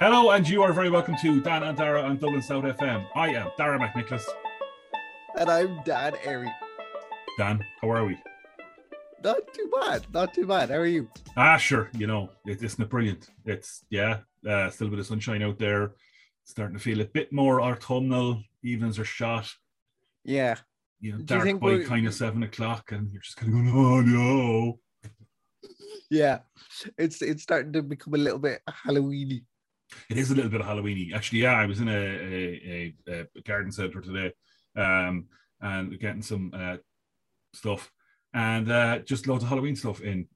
Hello, and you are very welcome to Dan and Dara on Dublin South FM. I am Dara McNicholas. And I'm Dan Airey. Dan, how are we? Not too bad, not too bad. How are you? Ah, sure. You know, isn't it brilliant? It's, yeah, still a bit of sunshine out there. Starting to feel a bit more autumnal. Evenings are shot. Yeah. You know, dark by kind of 7 o'clock, and you're just kind of going, oh no. Yeah, it's starting to become a little bit Halloween-y. It is a little bit of Halloween-y. Actually, yeah, I was in a garden centre today and getting some stuff. And just loads of Halloween stuff in.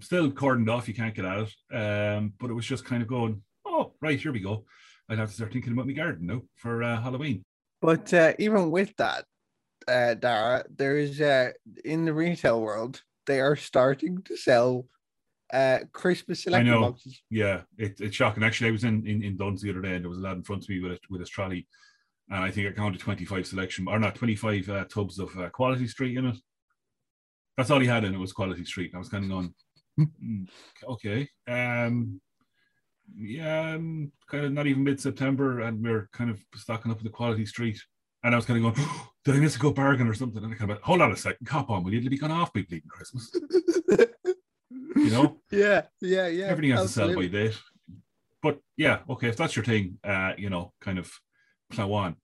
Still cordoned off, you can't get out. But it was just kind of going, oh, right, here we go. I'd have to start thinking about my garden now for Halloween. But even with that, Dara, there is, in the retail world, they are starting to sell Christmas selection boxes. Yeah, it's shocking. Actually, I was in Dunn's the other day, and there was a lad in front of me with his trolley, and I think I counted 25 tubs of Quality Street in it. That's all he had in it was Quality Street. And I was kind of going, okay, yeah, kind of not even mid-September, and we're kind of stocking up with the Quality Street. And I was kind of going, oh, did I miss a good bargain or something? And I kind of went, hold on a second, cop on, will you? It'll be gone off by bleeding Christmas. You know? Yeah. Everything has absolutely. To sell by date. But yeah, okay, if that's your thing, you know, kind of plow on.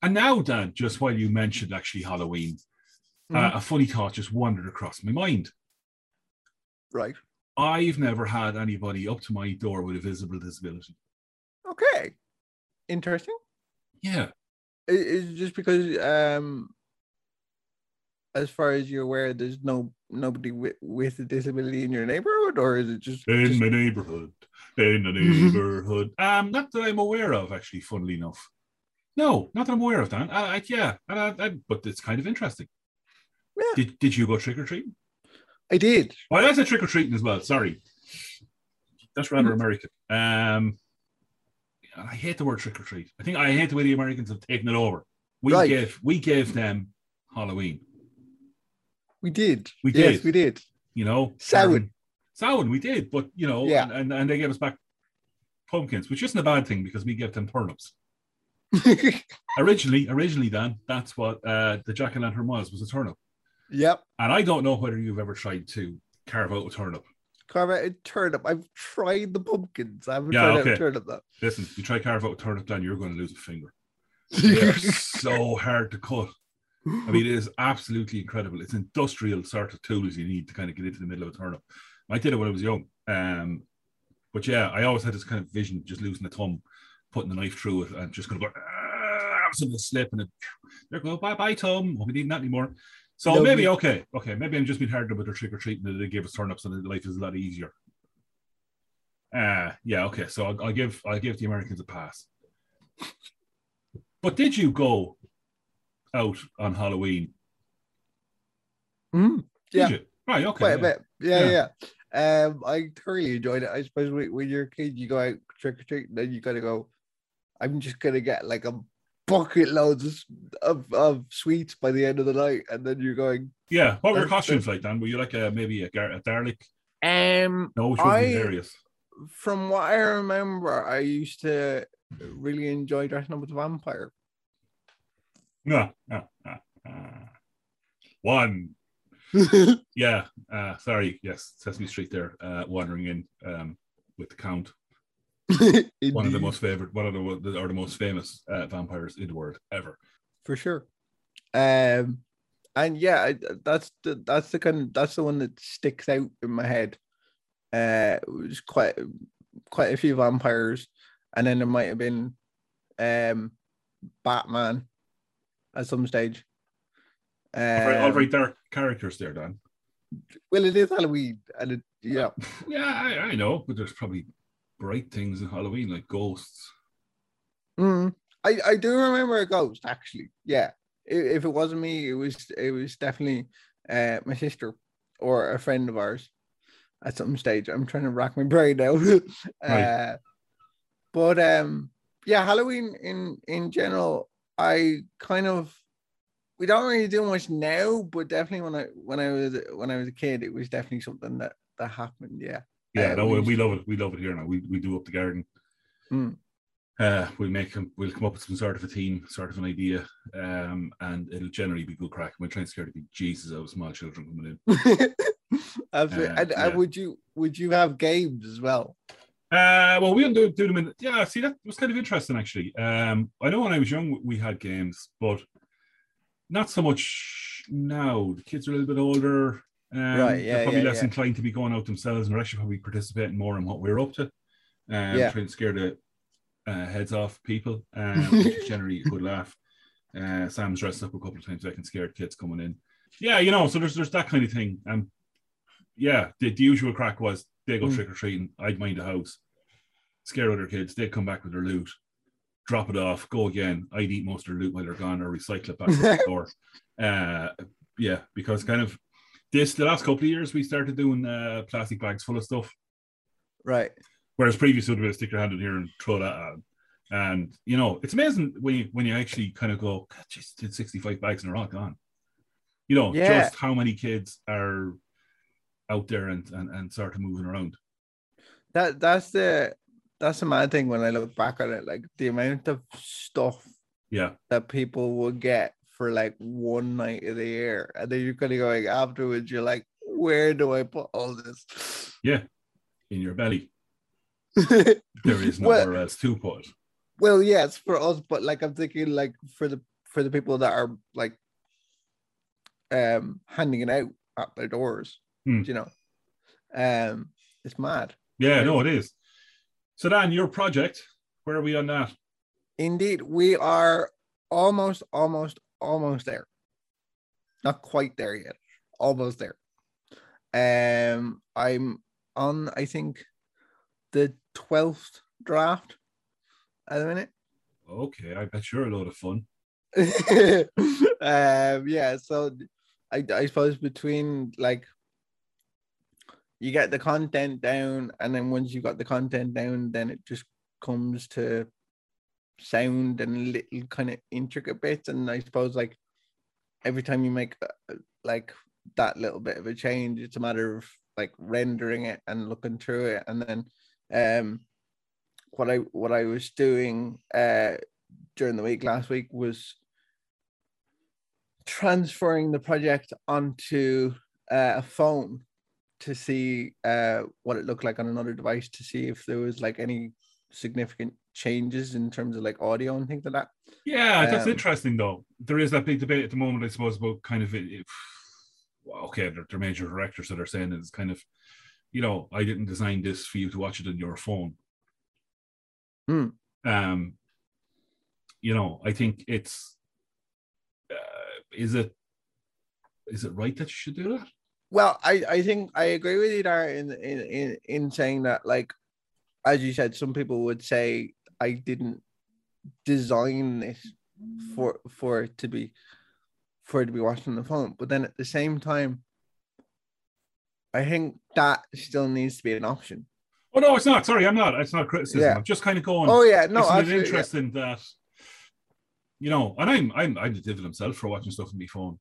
And now, Dan, just while you mentioned actually Halloween, a funny thought just wandered across my mind. Right. I've never had anybody up to my door with a visible disability. Okay. Interesting. Yeah. It's just because, as far as you're aware, there's nobody with a disability in your neighborhood, or is it just my neighborhood? In the neighborhood, not that I'm aware of, actually. Funnily enough, no, not that I'm aware of, Dan. But it's kind of interesting. Yeah. Did you go trick or treating? I did. Oh, that's a trick or treating as well. Sorry, that's rather American. I hate the word trick or treat. I think I hate the way the Americans have taken it over. We gave them Halloween. We did. Yes, we did. You know, Samhain, we did. But you know, yeah. and they gave us back pumpkins, which isn't a bad thing because we gave them turnips. originally, Dan, that's what the jack o' lantern was a turnip. Yep. And I don't know whether you've ever tried to carve out a turnip. Carve out a turnip. I've tried the pumpkins. I haven't tried out a turnip though. Listen, you try carve out a turnip, Dan, you're going to lose a finger. It's so hard to cut. I mean, it is absolutely incredible. It's industrial sort of tools you need to kind of get into the middle of a turnip. I did it when I was young. But yeah, I always had this kind of vision, just losing a thumb, putting the knife through it, and just going to go, something slip, and there go, bye, Tom. Well, we need that anymore. So no, maybe, okay, maybe I'm just being harder with their trick-or-treating that they gave us turnips and life is a lot easier. Yeah, okay, so I'll give the Americans a pass. But did you go out on Halloween? Yeah. Did you? Right, okay. Quite a bit. Yeah. I thoroughly enjoyed it. I suppose when you're a kid, you go out trick-or-treating, then you got to go, I'm just going to get like a bucket loads of sweets by the end of the night, and then you're going. Yeah, what were your costumes like, Dan? Were you like a Dalek? No, which was hilarious. From what I remember, I used to really enjoy dressing up as a vampire. One. Yeah. Sorry. Yes, Sesame Street. There, wandering in with the Count. One of the most famous vampires in the world ever, for sure. And yeah, that's the one that sticks out in my head. It was quite a few vampires, and then there might have been Batman at some stage. All right, dark characters there, Dan. Well, it is Halloween, and I know, but there's probably bright things in Halloween, like ghosts. I do remember a ghost, actually. Yeah, if it wasn't me, it was definitely my sister or a friend of ours at some stage. I'm trying to rack my brain now. Right. But yeah, Halloween in general, we don't really do much now, but definitely when I was a kid, it was definitely something that happened. Yeah. Yeah, no, we love it. We love it here now. We do up the garden. We'll come up with some sort of a theme, sort of an idea, and it'll generally be good crack. My client's scared to be Jesus out of small children coming in. Absolutely. And would you have games as well? Well, we didn't do them in... Yeah, see, that was kind of interesting, actually. I know when I was young, we had games, but not so much now. The kids are a little bit older. They're probably less inclined to be going out themselves, and they're actually probably participating more in what we're up to. Trying to scare the heads off people, which is generally a good laugh. Sam's dressed up a couple of times, I can scare kids coming in. Yeah, you know, so there's that kind of thing. The usual crack was they go trick-or-treating, I'd mind the house, scare other kids, they'd come back with their loot, drop it off, go again, I'd eat most of their loot while they're gone or recycle it back to the store. Because kind of the last couple of years we started doing plastic bags full of stuff. Right. Whereas previously, would have been stick your hand in here and throw that at them. And, you know, it's amazing when you actually kind of go, God, geez, did 65 bags and they're all gone. You know, just how many kids are out there and sort of moving around. That's the mad thing when I look back at it, like the amount of stuff that people will get for like one night of the year. And then you're kind of going afterwards, you're like, where do I put all this? Yeah, in your belly. There is nowhere else to put. Well, yes, for us, but like I'm thinking, like for the people that are like handing it out at their doors, you know, it's mad. Yeah, right? No, it is. So, Dan, your project, where are we on that? Indeed, we are almost there. Not quite there yet. Almost there. I'm on, I think, the 12th draft at the minute. Okay, I bet you're a lot of fun. So I suppose between like you get the content down, and then once you've got the content down, then it just comes to sound and little kind of intricate bits. And I suppose like every time you make like that little bit of a change, it's a matter of like rendering it and looking through it, and then what I was doing during the week last week was transferring the project onto a phone to see what it looked like on another device, to see if there was like any significant changes in terms of like audio and things like that. Yeah, that's interesting though. There is that big debate at the moment, I suppose, about kind of they're major directors that are saying it's kind of, you know, I didn't design this for you to watch it on your phone. You know, I think it's, is it right that you should do that? Well, I think I agree with you, Dara, in saying that, like, as you said, some people would say, I didn't design this for it to be watched on the phone. But then at the same time, I think that still needs to be an option. Oh, no, it's not. Sorry, I'm not. It's not criticism. Yeah. I'm just kind of going, oh, yeah. No, isn't it interesting that, you know, and I'm the devil himself for watching stuff on my phone,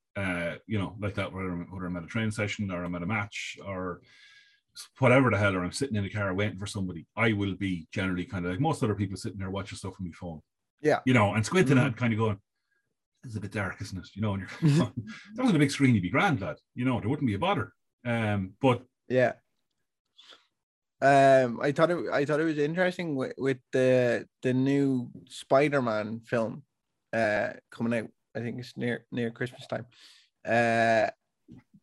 you know, like that, whether I'm at a train session or I'm at a match or whatever the hell, or I'm sitting in a car waiting for somebody. I will be generally kind of like most other people sitting there watching stuff on my phone. Yeah. You know, and squinting at kind of going, it's a bit dark, isn't it? You know, and you're that was a big screen, you'd be grand, lad. You know, there wouldn't be a bother. I thought it was interesting with the new Spider-Man film coming out. I think it's near Christmas time,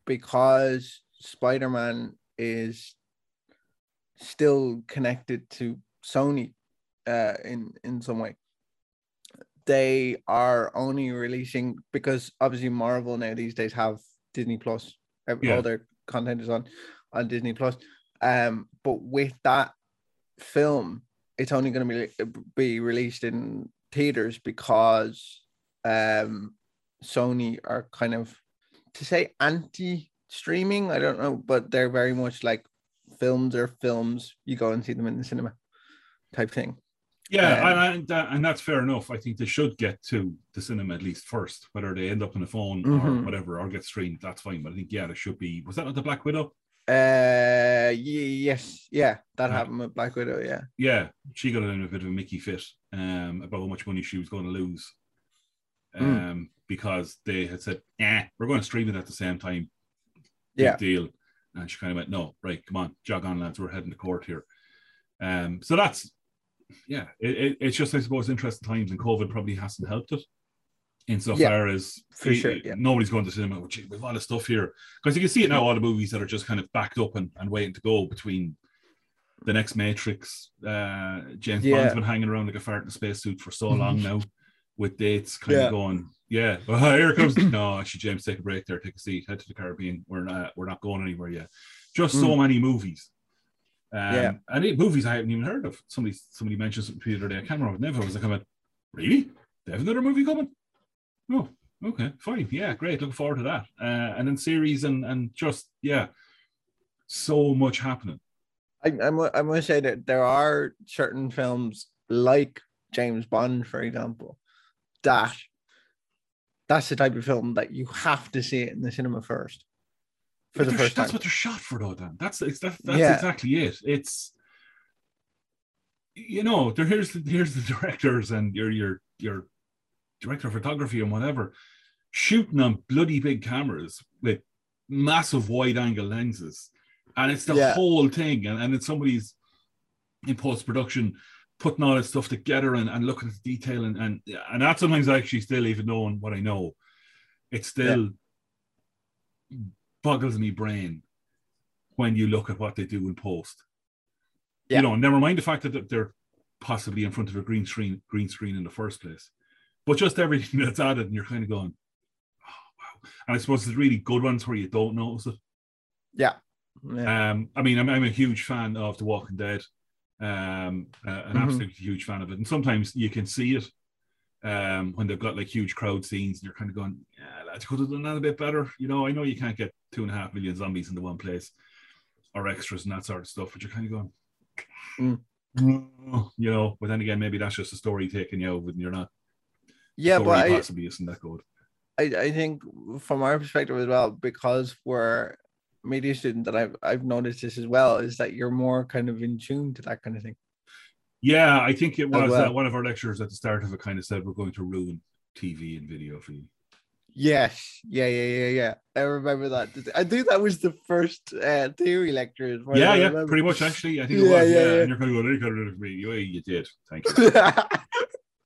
because Spider-Man is still connected to Sony in some way. They are only releasing, because obviously Marvel now these days have Disney Plus. All their content is on Disney Plus. But with that film, it's only going to be released in theaters because Sony are kind of, to say anti-streaming, I don't know, but they're very much like films, you go and see them in the cinema type thing. Yeah, and that's fair enough. I think they should get to the cinema at least first, whether they end up on the phone or whatever, or get streamed, that's fine. But I think, yeah, there should be... Was that not the Black Widow? Yes, yeah, that happened with Black Widow, yeah. Yeah, she got in a bit of a Mickey fit about how much money she was going to lose because they had said, we're going to stream it at the same time. Yeah. Big deal. And she kind of went, no, right, come on, jog on, lads, we're heading to court here. So that's, yeah, it's just, I suppose, interesting times, and COVID probably hasn't helped it insofar as nobody's going to cinema. We have a lot of stuff here. Because you can see it now, all the movies that are just kind of backed up and waiting to go between the next Matrix. James Bond's been hanging around like a fart in a spacesuit for so long now with dates kind of going, well, here it comes. No, actually, James, take a break there, take a seat, head to the Caribbean. We're not going anywhere yet. Just so many movies. And movies I haven't even heard of. Somebody mentioned something to me the other day. I can't remember. Never was like, I went, really? They have another movie coming? Oh, okay, fine. Yeah, great. Looking forward to that. And then series and just, so much happening. I must say that there are certain films like James Bond, for example, that's the type of film that you have to see it in the cinema first. That's what they're shot for, though, Dan. That's exactly it. It's, you know, here's the directors and your director of photography and whatever shooting on bloody big cameras with massive wide-angle lenses, and it's the whole thing. And then somebody's in post-production putting all this stuff together and looking at the detail, and that sometimes actually still, even knowing what I know, it still boggles me brain when you look at what they do in post. You know, never mind the fact that they're possibly in front of a green screen in the first place, but just everything that's added, and you're kind of going, oh, wow. And I suppose there's really good ones where you don't notice it. I mean, I'm a huge fan of The Walking Dead, an absolutely huge fan of it, and sometimes you can see it when they've got like huge crowd scenes, and you're kind of going, lads, could have done that a bit better. You know, I know you can't get 2.5 million zombies into one place or extras and that sort of stuff, but you're kind of going, you know, but then again, maybe that's just a story taking you over and you're not. Yeah, but possibly isn't that good. I think from our perspective as well, because we're media students, that I've noticed this as well, is that you're more kind of in tune to that kind of thing. Yeah, I think it was one of our lecturers at the start of it kind of said, we're going to ruin TV and video for you. Yes. Yeah. I remember that. I think that was the first theory lecture. Yeah, pretty much, actually. I think it was. Yeah. And you're kind of going, you got rid of me. Yeah, you did. Thank you.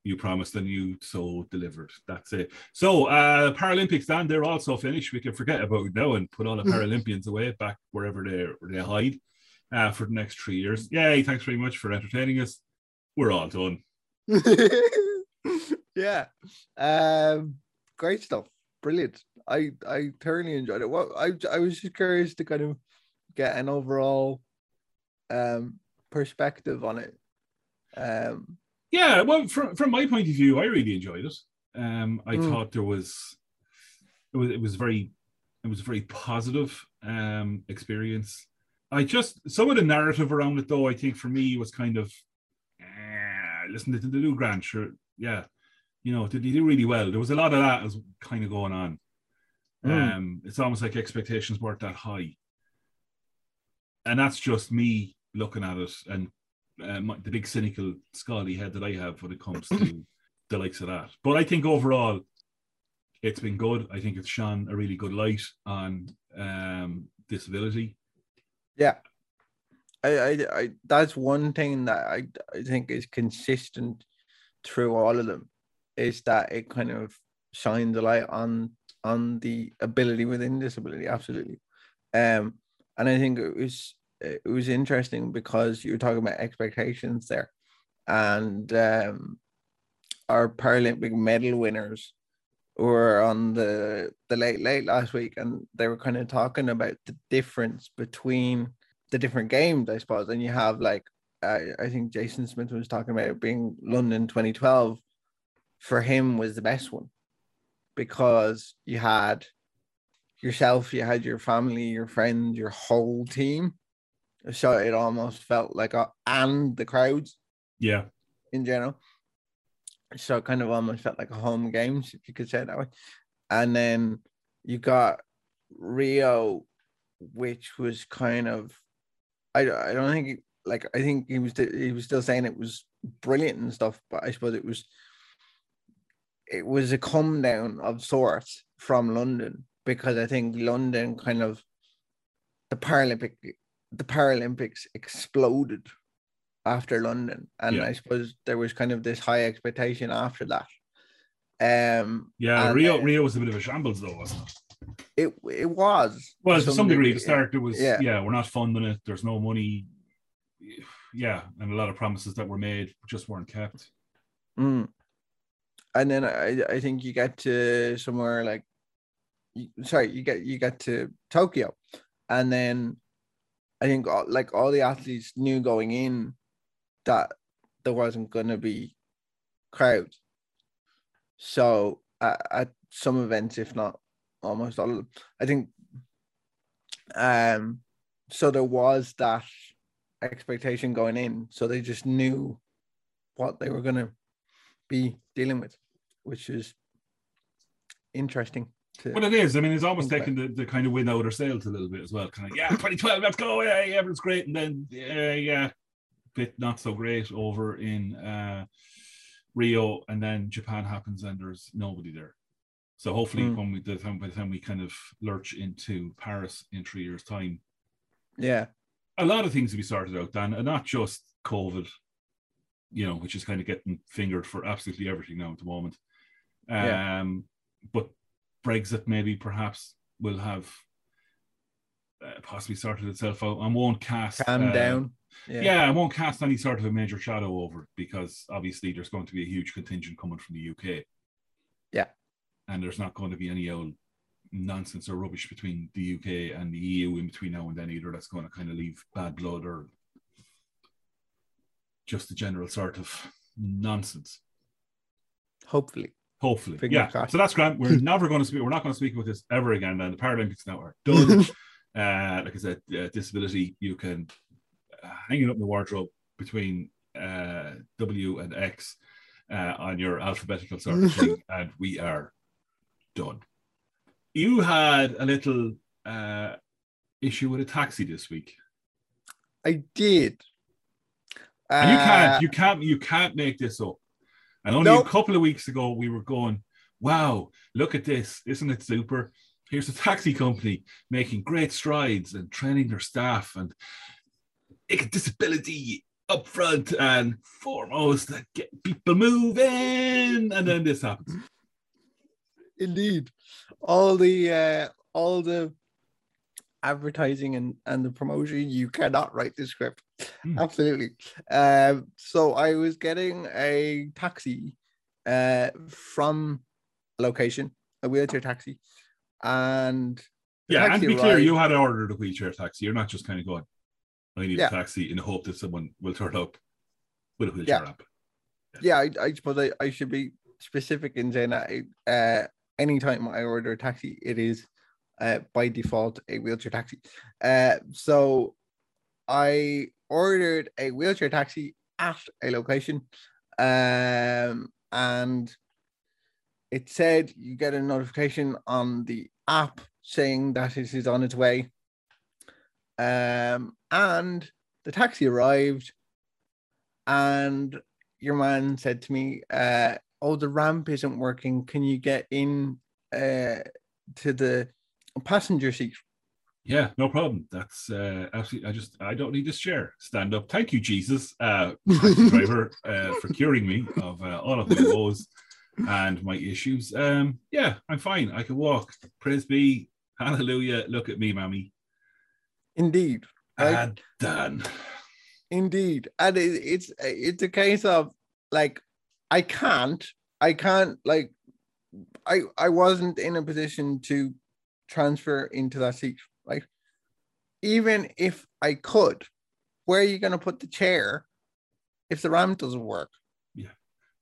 You promised and you so delivered. That's it. So Paralympics, Dan, they're also finished. We can forget about it now and put all the Paralympians away back wherever they hide. For the next 3 years. Yay, thanks very much for entertaining us. We're all done. Great stuff. Brilliant. I thoroughly enjoyed it. Well, I was just curious to kind of get an overall perspective on it. Well, from my point of view, I really enjoyed it. I thought it was a very positive experience. I just, some of the narrative around it, though, I think for me was kind of, listen, did they do grand? Sure, yeah. You know, did they do really well? There was a lot of that was kind of going on. It's almost like expectations weren't that high. And that's just me looking at it and the big cynical scally head that I have when it comes to the likes of that. But I think overall, it's been good. I think it's shone a really good light on disability. Yeah, I that's one thing that I think is consistent through all of them, is that it kind of shines a light on the ability within disability. Absolutely. And I think it was interesting because you were talking about expectations there, and our Paralympic medal winners were on the Late last week, and they were kind of talking about the difference between the different games, I suppose. And you have, like, I think Jason Smith was talking about it being London 2012 for him was the best one, because you had yourself, you had your family, your friends, your whole team. So it almost felt like and the crowds. Yeah. In general. So it kind of almost felt like a home games, if you could say it that way. And then you got Rio, which was kind of, I don't think, like, I think he was still saying it was brilliant and stuff, but I suppose it was a come down of sorts from London, because I think London kind of, the Paralympics exploded after London, and yeah. I suppose there was kind of this high expectation after that. Rio was a bit of a shambles, though, wasn't it? It was. Well, to some degree, to start, it was, we're not funding it, there's no money, and a lot of promises that were made just weren't kept. Mm. And then I think you get to somewhere like, you get to Tokyo, and then I think all the athletes knew going in that there wasn't going to be crowds. So at some events, if not almost all of them, I think. So there was that expectation going in, so they just knew what they were going to be dealing with, which is interesting. Well, it is. I mean, it's almost taking the kind of win out of their sails a little bit as well. Kind of, 2012, let's go. Yeah, everything's great. And then, bit not so great over in Rio. And then Japan happens and there's nobody there. So hopefully by the time we kind of lurch into Paris in 3 years' time. Yeah. A lot of things to be sorted out, Dan, and not just COVID, which is kind of getting fingered for absolutely everything now at the moment. But Brexit maybe perhaps will have possibly sorted itself out and won't cast... Calm down. Yeah, it won't cast any sort of a major shadow over it, because obviously there's going to be a huge contingent coming from the UK. Yeah. And there's not going to be any old nonsense or rubbish between the UK and the EU in between now and then either. That's going to kind of leave bad blood or just a general sort of nonsense. Hopefully. Fingers crossed. So that's grand. We're not going to speak about this ever again. Then the Paralympics now are done. Like I said, disability, you can hang it up in the wardrobe between W and X on your alphabetical sort of thing, and we are done. You had a little issue with a taxi this week. I did. And you can't make this up. And only a couple of weeks ago, we were going, wow, look at this. Isn't it super? Here's a taxi company making great strides and training their staff and disability up front and foremost, and get people moving. And then this happens. Indeed. All the advertising and the promotion, you cannot write the script. Absolutely. So I was getting a taxi from a location, a wheelchair taxi, and taxi, and to be clear, you had ordered a wheelchair taxi. You're not just kind of going, I need a taxi in the hope that someone will turn up with a wheelchair app. I suppose I should be specific in saying that anytime I order a taxi, it is by default a wheelchair taxi. So I ordered a wheelchair taxi at a location, and it said you get a notification on the app saying that it is on its way. And the taxi arrived, and your man said to me, oh, the ramp isn't working. Can you get in to the passenger seat? Yeah, no problem. That's absolutely. I don't need this chair. Stand up. Thank you, Jesus, driver, for curing me of all of my woes and my issues. I'm fine. I can walk. Praise be. Hallelujah. Look at me, mammy. Indeed. And done. Indeed, and it's a case of like I can't like I wasn't in a position to transfer into that seat. Like, even if I could, where are you going to put the chair if the ramp doesn't work? Yeah.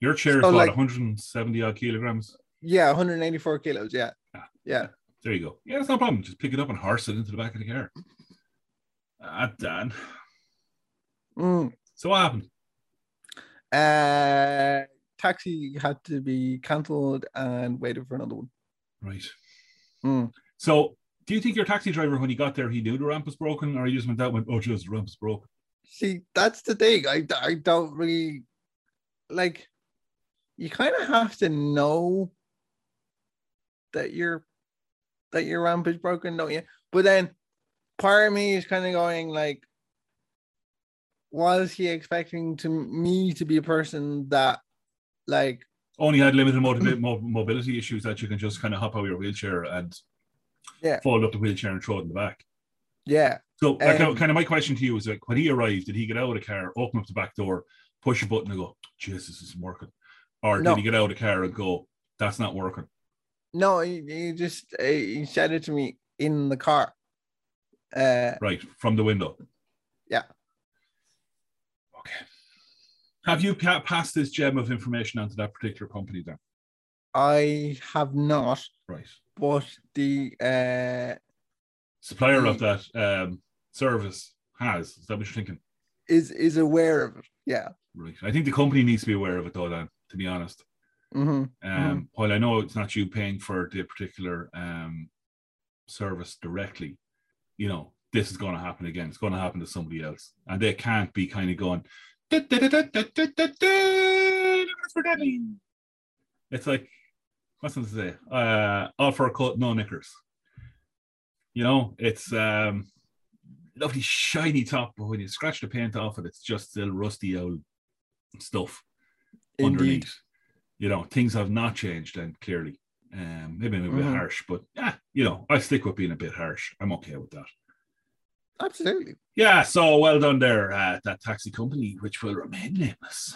Your chair is 170 odd kilograms. Yeah, 184 kilos. Yeah. Yeah. There you go. Yeah, that's no problem. Just pick it up and horse it into the back of the car. Dan. So what happened? Taxi had to be cancelled and waited for another one. Right. So Do you think your taxi driver, when he got there, he knew the ramp was broken, or he just went out and went, oh, just the ramp's broken? See, that's the thing. I don't really, like, you kind of have to know that your ramp is broken, don't you? But then part of me is kind of going, like, was he expecting me to be a person that, like, only had limited mobility issues that you can just kind of hop out of your wheelchair and fold up the wheelchair and throw it in the back? Yeah. So kind of my question to you is, like, when he arrived, did he get out of the car, open up the back door, push a button and go, Jesus, this isn't working? Or did he get out of the car and go, that's not working? No, he said it to me in the car. Right, from the window. Yeah. Okay. Have you passed this gem of information on to that particular company then? I have not. Right. But the supplier of that service has. Is that what you're thinking? Is aware of it, yeah. Right. I think the company needs to be aware of it though, Dan, to be honest. While I know it's not you paying for the particular service directly, you know, this is going to happen again. It's going to happen to somebody else. And they can't be kind of going, it's like, what's it to say? All for a coat, no knickers. You know, it's lovely shiny top, but when you scratch the paint off it, it's just still rusty old stuff underneath. You know, things have not changed, and clearly, maybe I'm a bit harsh, but yeah, you know, I stick with being a bit harsh. I'm okay with that. Absolutely. Yeah, so well done there, that taxi company, which will remain nameless.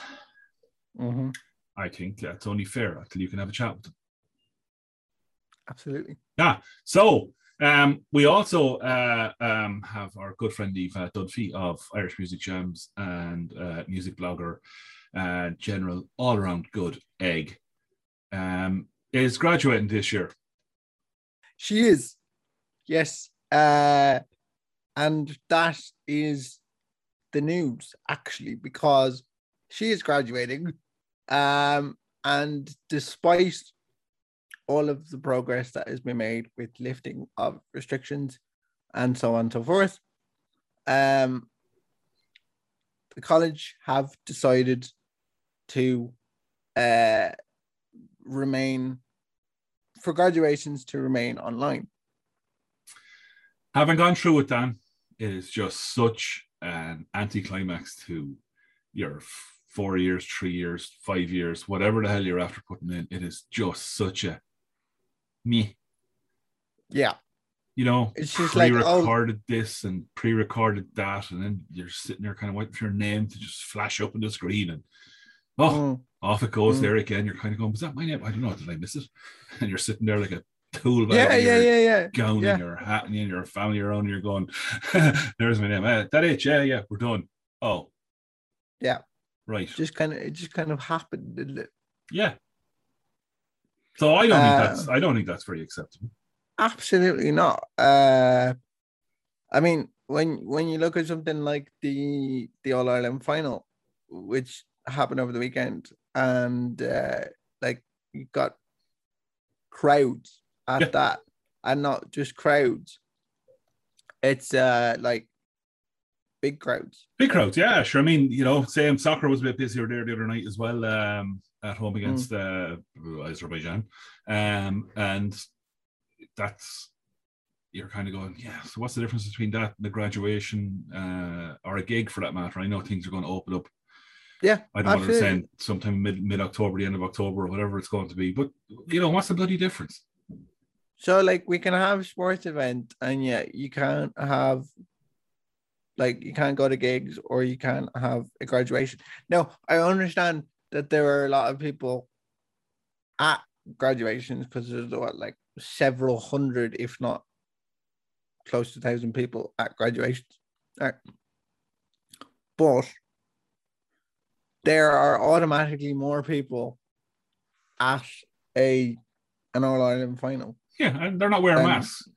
Mm-hmm. I think that's only fair until you can have a chat with them. Absolutely. Yeah, so we also have our good friend Eva Dunphy of Irish Music Gems and music blogger, general all-around good egg, is graduating this year. She is. Yes. And that is the news, actually, because she is graduating. And despite all of the progress that has been made with lifting of restrictions and so on and so forth, the college have decided to remain, for graduations to remain online. Having gone through it, Dan, it is just such an anticlimax to your 4 years, 3 years, 5 years, whatever the hell you're after putting in. It is just such a meh. Yeah. You know, it's just pre-recorded, like, oh, this and pre-recorded that, and then you're sitting there kind of waiting for your name to just flash up on the screen, and off it goes there again. You're kind of going, was that my name? I don't know, did I miss it? And you're sitting there like a tool bag, gown and your hat and your family around, you're going, there's my name. That it, yeah, we're done. Oh. Yeah. Right. It just kind of happened, didn't it? Yeah. So I don't think that's very acceptable. Absolutely not. I mean, when you look at something like the All-Ireland final, which happened over the weekend, and like, you got crowds at that, and not just crowds, it's like big crowds. Yeah, sure. I mean, you know, same, soccer was a bit busier there the other night as well, at home against Azerbaijan, and that's, you're kind of going, yeah, so what's the difference between that and the graduation, or a gig for that matter? I know things are going to open up. Yeah, I don't understand, sometime mid-October, the end of October, or whatever it's going to be. But, you know, what's the bloody difference? So, like, we can have a sports event, and yet you can't have, like, you can't go to gigs, or you can't have a graduation. Now, I understand that there are a lot of people at graduations, because there's, what, like, several hundred, if not close to 1,000 people at graduations. Right. But there are automatically more people at an All-Ireland final. Yeah, and they're not wearing masks. I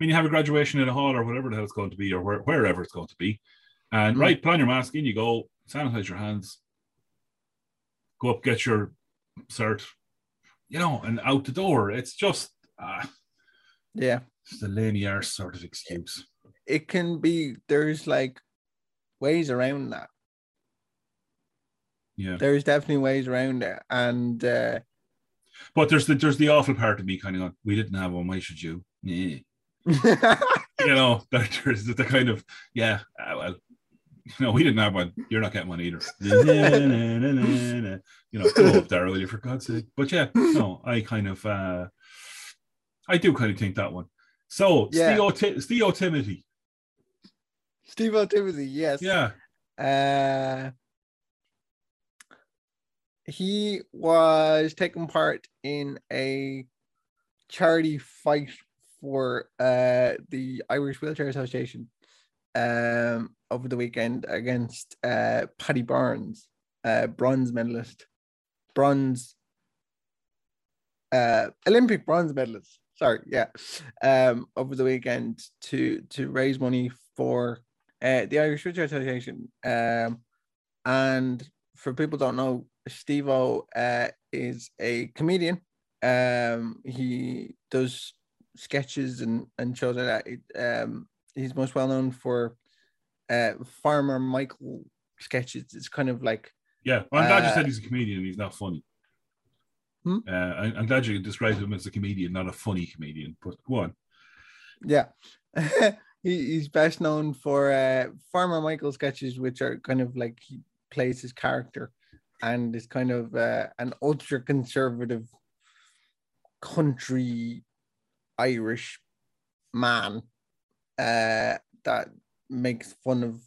mean, you have a graduation in a hall, or whatever the hell it's going to be, or wherever it's going to be. And right, put on your mask, in you go, sanitize your hands, go up, get your cert, you know, and out the door. It's just, It's a linear sort of excuse. It can be, there's like ways around that. Yeah. There's definitely ways around it. And but there's the awful part of me kind of going, we didn't have one, why should you? Yeah. You know, there's the kind of, yeah, well, no, we didn't have one, you're not getting one either. You know, go up there, will you, for God's sake. But yeah, no, I kind of, I do kind of think that one. So, yeah. Steve O'Timothy. Steve O'Timothy, yes. Yeah. He was taking part in a charity fight for the Irish Wheelchair Association over the weekend against Paddy Barnes, Olympic bronze medalist. Sorry, yeah. Over the weekend to raise money for the Irish Wheelchair Association. And for people who don't know, Steve-O is a comedian. He does sketches and shows like that. He's most well known for Farmer Michael sketches. It's kind of like... Yeah, well, I'm glad you said he's a comedian and he's not funny. I'm glad you described him as a comedian, not a funny comedian, but go on. Yeah. He's best known for Farmer Michael sketches, which are kind of like he plays his character and is kind of an ultra-conservative country Irish man that makes fun of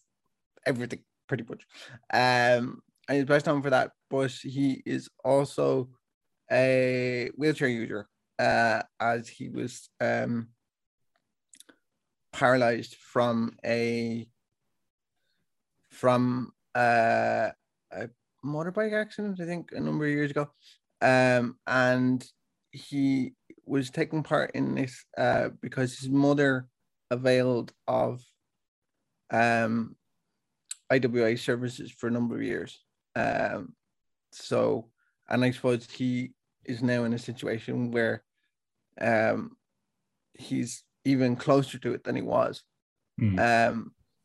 everything, pretty much. And he's best known for that, but he is also a wheelchair user, as he was paralyzed from a motorbike accident, I think, a number of years ago, and he was taking part in this because his mother availed of IWA services for a number of years. And I suppose he is now in a situation where he's even closer to it than he was.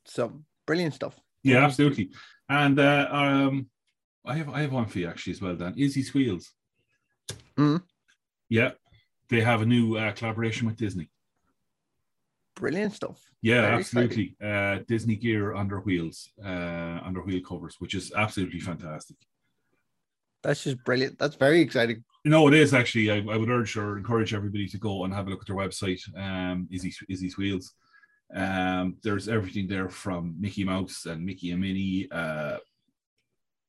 So brilliant stuff. Yeah, absolutely. And I have one for you actually as well, Dan. Izzy's Wheels. Mm-hmm. Yeah, they have a new collaboration with Disney. Brilliant stuff. Yeah, very absolutely. Disney gear under wheels, under wheel covers, which is absolutely fantastic. That's just brilliant. That's very exciting. No, it is actually. I would urge or encourage everybody to go and have a look at their website, Izzy's Wheels. There's everything there from Mickey Mouse and Mickey and Minnie,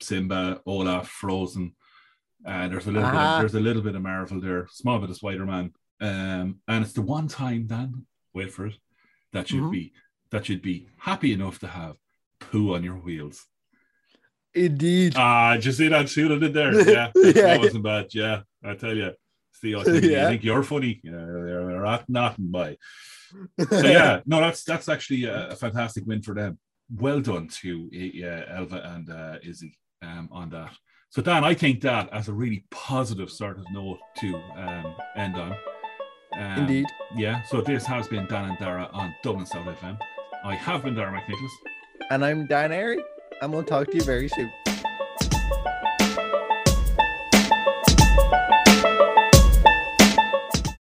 Simba, Olaf, Frozen. There's a little bit of Marvel there, small bit of Spider-Man. And it's the one time, Dan, wait for it, that you'd be happy enough to have poo on your wheels. Indeed. Did you see that? See what I did there? Yeah, that wasn't bad. Yeah, I tell you. See, I think you're funny. You know, they're at nothing by. So yeah, no, that's actually a fantastic win for them. Well done to Elva and Izzy on that. So Dan, I think that as a really positive sort of note to end on. Indeed. Yeah. So this has been Dan and Dara on Dublin South FM. I have been Dara McNicholas, and I'm Dan Airey. And we'll talk to you very soon.